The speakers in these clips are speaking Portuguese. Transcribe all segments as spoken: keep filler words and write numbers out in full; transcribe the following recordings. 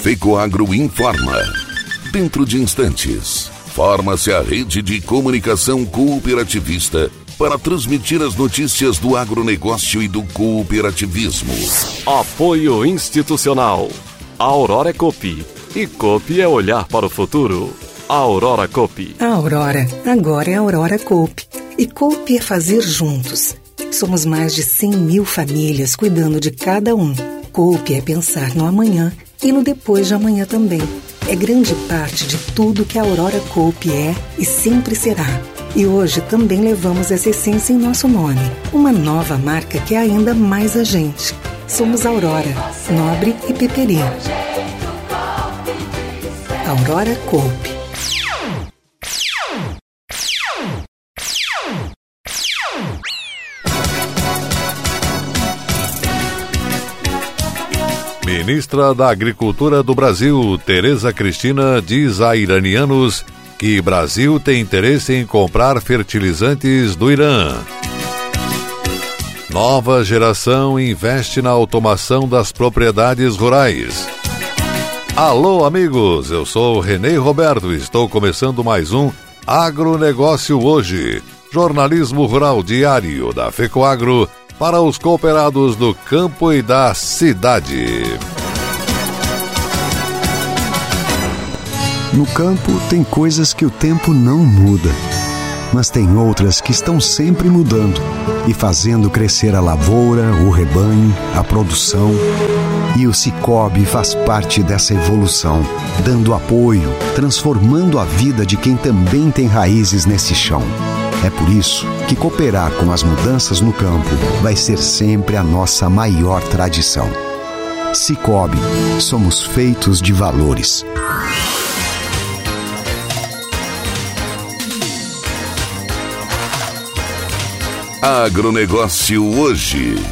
Fecoagro informa. Dentro de instantes, forma-se a rede de comunicação cooperativista para transmitir as notícias do agronegócio e do cooperativismo. Apoio institucional. A Aurora Coop. E Coop é olhar para o futuro. A Aurora Coop. A Aurora, agora é a Aurora Coop. E Coop é fazer juntos. Somos mais de cem mil famílias cuidando de cada um. Coop é pensar no amanhã e no depois de amanhã também. É grande parte de tudo que a Aurora Coop é e sempre será. E hoje também levamos essa essência em nosso nome. Uma nova marca que é ainda mais a gente. Somos Aurora, Nobre e Peperi. Aurora Coop. Ministra da Agricultura do Brasil, Tereza Cristina, diz a iranianos que Brasil tem interesse em comprar fertilizantes do Irã. Nova geração investe na automação das propriedades rurais. Alô, amigos, eu sou René Roberto e estou começando mais um Agronegócio Hoje, jornalismo rural diário da Fecoagro, para os cooperados do campo e da cidade. No campo tem coisas que o tempo não muda, mas tem outras que estão sempre mudando e fazendo crescer a lavoura, o rebanho, a produção. E o Sicobe faz parte dessa evolução, dando apoio, transformando a vida de quem também tem raízes nesse chão. É por isso que cooperar com as mudanças no campo vai ser sempre a nossa maior tradição. Sicobe, somos feitos de valores. Agronegócio Hoje.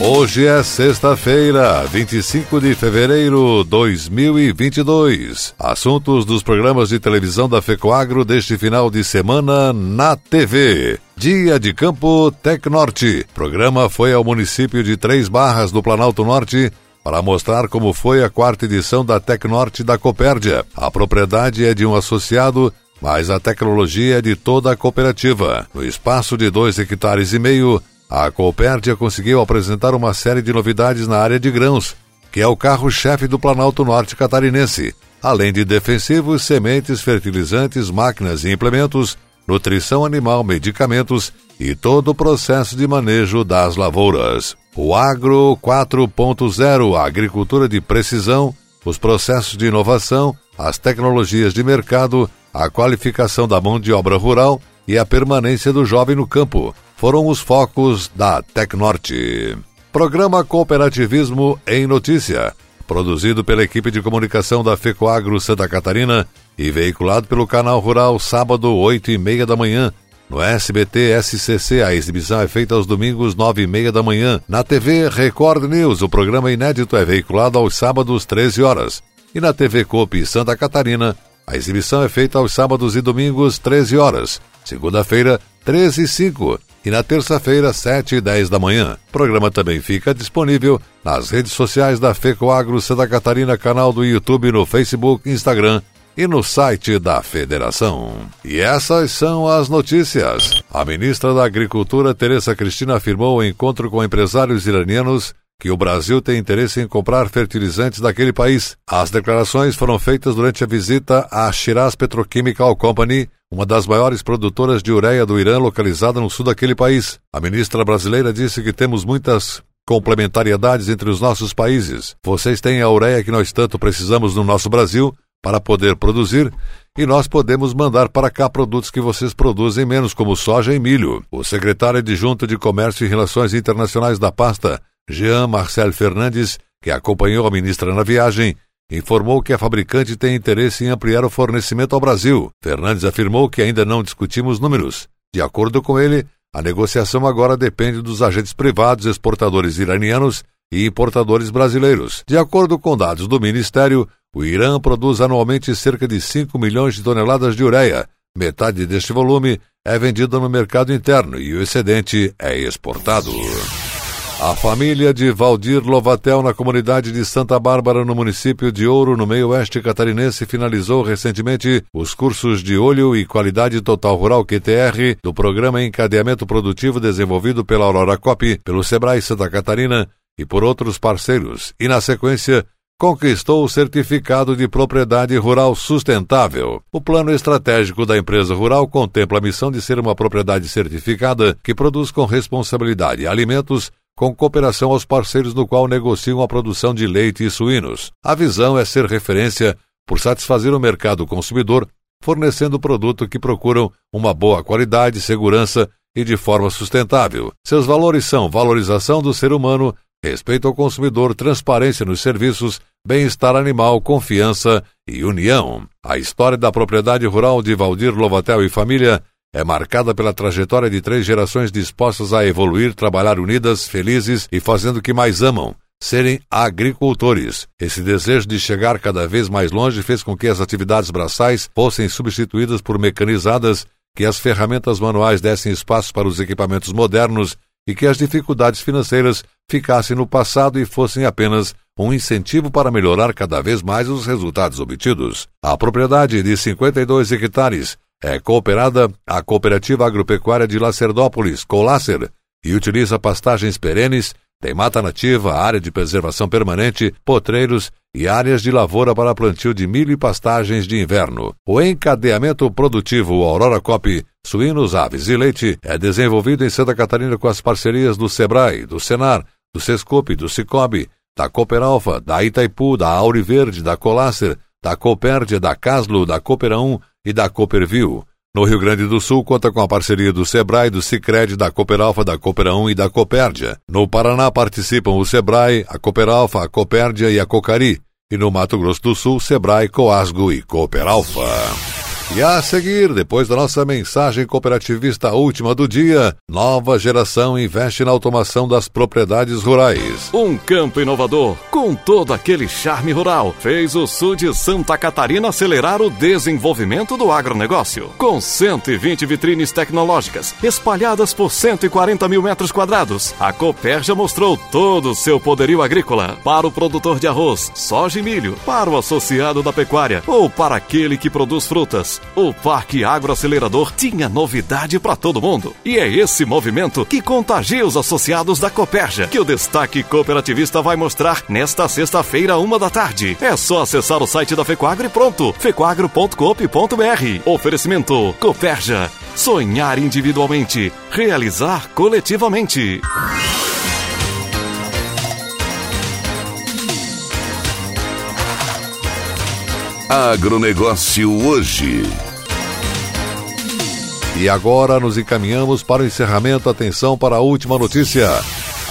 Hoje é sexta-feira, vinte e cinco de fevereiro de dois mil e vinte e dois. Assuntos dos programas de televisão da Fecoagro deste final de semana na T V. Dia de Campo Tec Norte. O programa foi ao município de Três Barras do Planalto Norte para mostrar como foi a quarta edição da Tec Norte da Copérdia. A propriedade é de um associado, mas a tecnologia é de toda a cooperativa. No espaço de dois hectares e meio, a Cooperja conseguiu apresentar uma série de novidades na área de grãos, que é o carro-chefe do Planalto Norte catarinense, além de defensivos, sementes, fertilizantes, máquinas e implementos, nutrição animal, medicamentos e todo o processo de manejo das lavouras. O Agro quatro ponto zero, a agricultura de precisão, os processos de inovação, as tecnologias de mercado, a qualificação da mão de obra rural e a permanência do jovem no campo foram os focos da Tec Norte. Programa Cooperativismo em Notícia, produzido pela equipe de comunicação da Fecoagro Santa Catarina e veiculado pelo Canal Rural sábado, oito e meia da manhã. No S B T S C C, a exibição é feita aos domingos, nove e meia da manhã. Na T V Record News, o programa inédito é veiculado aos sábados, treze horas. E na T V Coop Santa Catarina, a exibição é feita aos sábados e domingos, treze horas. Segunda-feira, treze e cinco. E na terça-feira, sete e dez da manhã. O programa também fica disponível nas redes sociais da Fecoagro Santa Catarina, canal do YouTube, no Facebook, Instagram e no site da Federação. E essas são as notícias. A ministra da Agricultura, Tereza Cristina, afirmou em encontro com empresários iranianos que o Brasil tem interesse em comprar fertilizantes daquele país. As declarações foram feitas durante a visita à Shiraz Petrochemical Company, uma das maiores produtoras de ureia do Irã, localizada no sul daquele país. A ministra brasileira disse que temos muitas complementariedades entre os nossos países. Vocês têm a ureia que nós tanto precisamos no nosso Brasil para poder produzir, e nós podemos mandar para cá produtos que vocês produzem menos, como soja e milho. O secretário adjunto de Comércio e Relações Internacionais da pasta, Jean Marcel Fernandes, que acompanhou a ministra na viagem, informou que a fabricante tem interesse em ampliar o fornecimento ao Brasil. Fernandes afirmou que ainda não discutimos números. De acordo com ele, a negociação agora depende dos agentes privados, exportadores iranianos e importadores brasileiros. De acordo com dados do Ministério, o Irã produz anualmente cerca de cinco milhões de toneladas de ureia. Metade deste volume é vendido no mercado interno e o excedente é exportado. A família de Valdir Lovatel, na comunidade de Santa Bárbara, no município de Ouro, no meio-oeste catarinense, finalizou recentemente os cursos de Olho e Qualidade Total Rural Q T R do programa Encadeamento Produtivo desenvolvido pela Aurora Coop, pelo Sebrae Santa Catarina e por outros parceiros, e na sequência conquistou o Certificado de Propriedade Rural Sustentável. O plano estratégico da empresa rural contempla a missão de ser uma propriedade certificada que produz com responsabilidade alimentos com cooperação aos parceiros, no qual negociam a produção de leite e suínos. A visão é ser referência por satisfazer o mercado consumidor, fornecendo produto que procuram uma boa qualidade, segurança e de forma sustentável. Seus valores são valorização do ser humano, respeito ao consumidor, transparência nos serviços, bem-estar animal, confiança e união. A história da propriedade rural de Valdir Lovatel e família é marcada pela trajetória de três gerações dispostas a evoluir, trabalhar unidas, felizes e fazendo o que mais amam, serem agricultores. Esse desejo de chegar cada vez mais longe fez com que as atividades braçais fossem substituídas por mecanizadas, que as ferramentas manuais dessem espaço para os equipamentos modernos e que as dificuldades financeiras ficassem no passado e fossem apenas um incentivo para melhorar cada vez mais os resultados obtidos. A propriedade de cinquenta e dois hectares é cooperada à Cooperativa Agropecuária de Lacerdópolis, Colacer, e utiliza pastagens perenes, tem mata nativa, área de preservação permanente, potreiros e áreas de lavoura para plantio de milho e pastagens de inverno. O encadeamento produtivo Aurora Coop, suínos, aves e leite, é desenvolvido em Santa Catarina com as parcerias do Sebrae, do SENAR, do Sescoop, do Sicobe, da COPERALFA, da Itaipu, da Auri Verde, da Colacer, da Coopérdia, da Caslo, da Coopera um e da Coopervil. No Rio Grande do Sul, conta com a parceria do Sebrae, do Sicredi, da Cooperalfa, da Coopera um e da Coopérdia. No Paraná participam o Sebrae, a Cooperalfa, a Coopérdia e a Cocari. E no Mato Grosso do Sul, Sebrae, Coasgo e Cooperalfa. E a seguir, depois da nossa mensagem cooperativista última do dia, nova geração investe na automação das propriedades rurais. Um campo inovador, com todo aquele charme rural, fez o sul de Santa Catarina acelerar o desenvolvimento do agronegócio. Com cento e vinte vitrines tecnológicas, espalhadas por cento e quarenta mil metros quadrados, a Cooperja mostrou todo o seu poderio agrícola. Para o produtor de arroz, soja e milho, para o associado da pecuária ou para aquele que produz frutas, o Parque Agroacelerador tinha novidade para todo mundo. E é esse movimento que contagia os associados da Cooperja, que o Destaque Cooperativista vai mostrar nesta sexta-feira, uma da tarde. É só acessar o site da Fecoagro e pronto, fecoagro ponto coop ponto b r. Oferecimento Cooperja. Sonhar individualmente, realizar coletivamente. Agronegócio hoje. E agora nos encaminhamos para o encerramento. Atenção para a última notícia.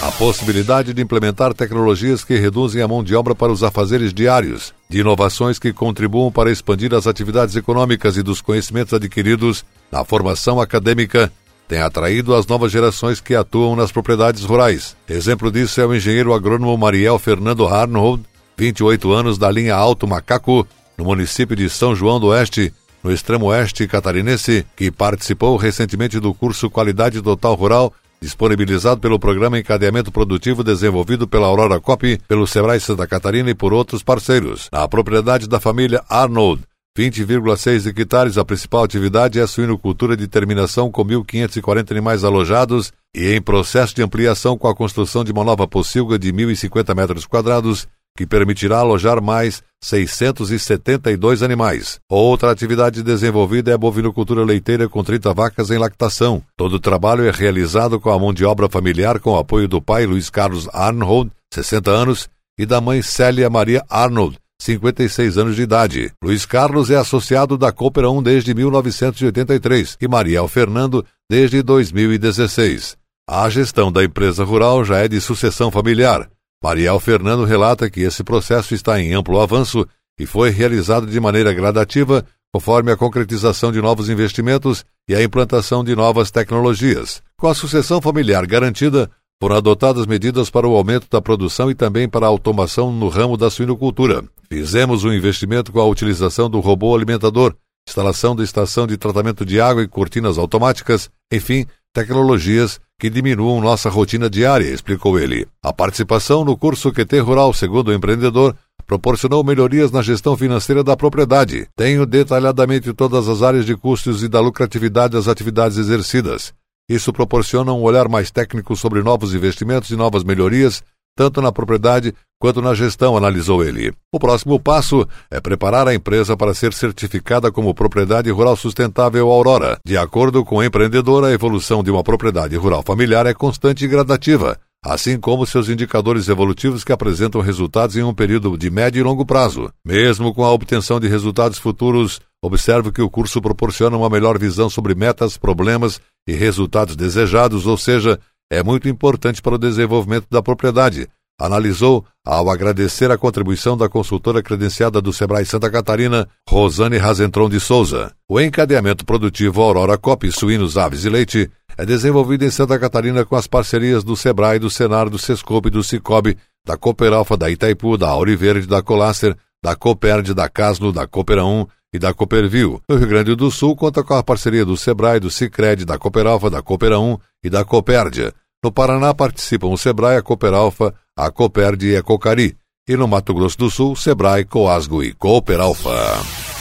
A possibilidade de implementar tecnologias que reduzem a mão de obra para os afazeres diários, de inovações que contribuam para expandir as atividades econômicas e dos conhecimentos adquiridos na formação acadêmica, tem atraído as novas gerações que atuam nas propriedades rurais. Exemplo disso é o engenheiro agrônomo Mariel Fernando Arnold, vinte e oito anos, da linha Alto Macaco, no município de São João do Oeste, no extremo oeste catarinense, que participou recentemente do curso Qualidade Total Rural, disponibilizado pelo Programa Encadeamento Produtivo desenvolvido pela Aurora Coop, pelo Sebrae Santa Catarina e por outros parceiros. Na propriedade da família Arnold, vinte vírgula seis hectares, a principal atividade é a suinocultura de terminação com mil quinhentos e quarenta animais alojados e em processo de ampliação com a construção de uma nova pocilga de mil e cinquenta metros quadrados, que permitirá alojar mais seiscentos e setenta e dois animais. Outra atividade desenvolvida é a bovinocultura leiteira com trinta vacas em lactação. Todo o trabalho é realizado com a mão de obra familiar, com o apoio do pai Luiz Carlos Arnold, sessenta anos, e da mãe Célia Maria Arnold, cinquenta e seis anos de idade. Luiz Carlos é associado da Coopera um desde mil novecentos e oitenta e três e Mariel Fernando desde dois mil e dezesseis. A gestão da empresa rural já é de sucessão familiar. Mariel Fernando relata que esse processo está em amplo avanço e foi realizado de maneira gradativa, conforme a concretização de novos investimentos e a implantação de novas tecnologias. Com a sucessão familiar garantida, foram adotadas medidas para o aumento da produção e também para a automação no ramo da suinocultura. Fizemos um investimento com a utilização do robô alimentador, instalação da estação de tratamento de água e cortinas automáticas, enfim, tecnologias que diminuam nossa rotina diária, explicou ele. A participação no curso Q T Rural, segundo o empreendedor, proporcionou melhorias na gestão financeira da propriedade. Tenho detalhadamente todas as áreas de custos e da lucratividade das atividades exercidas. Isso proporciona um olhar mais técnico sobre novos investimentos e novas melhorias, tanto na propriedade quanto na gestão, analisou ele. O próximo passo é preparar a empresa para ser certificada como Propriedade Rural Sustentável Aurora. De acordo com o empreendedor, a evolução de uma propriedade rural familiar é constante e gradativa, assim como seus indicadores evolutivos que apresentam resultados em um período de médio e longo prazo. Mesmo com a obtenção de resultados futuros, observo que o curso proporciona uma melhor visão sobre metas, problemas e resultados desejados, ou seja, é muito importante para o desenvolvimento da propriedade, analisou ao agradecer a contribuição da consultora credenciada do Sebrae Santa Catarina, Rosane Razentron de Souza. O encadeamento produtivo Aurora Coop, suínos, aves e leite, é desenvolvido em Santa Catarina com as parcerias do Sebrae, do SENAR, do Sescoop, do Sicobe, da COPERALFA, da Itaipu, da Auri Verde, da Colacer, da Copérdia, da Caslo, da Coopera um e da Coopervil. No Rio Grande do Sul, conta com a parceria do Sebrae, do Sicredi, da Cooperalfa, da Coopera um e da Coopérdia. No Paraná participam o Sebrae, a Cooperalfa, a Copérdia e a Cocari. E no Mato Grosso do Sul, Sebrae, Coasgo e Cooperalfa.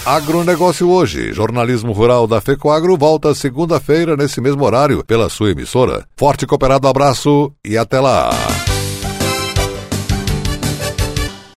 Agronegócio hoje. Jornalismo rural da Fecoagro volta segunda-feira, nesse mesmo horário, pela sua emissora. Forte cooperado abraço e até lá!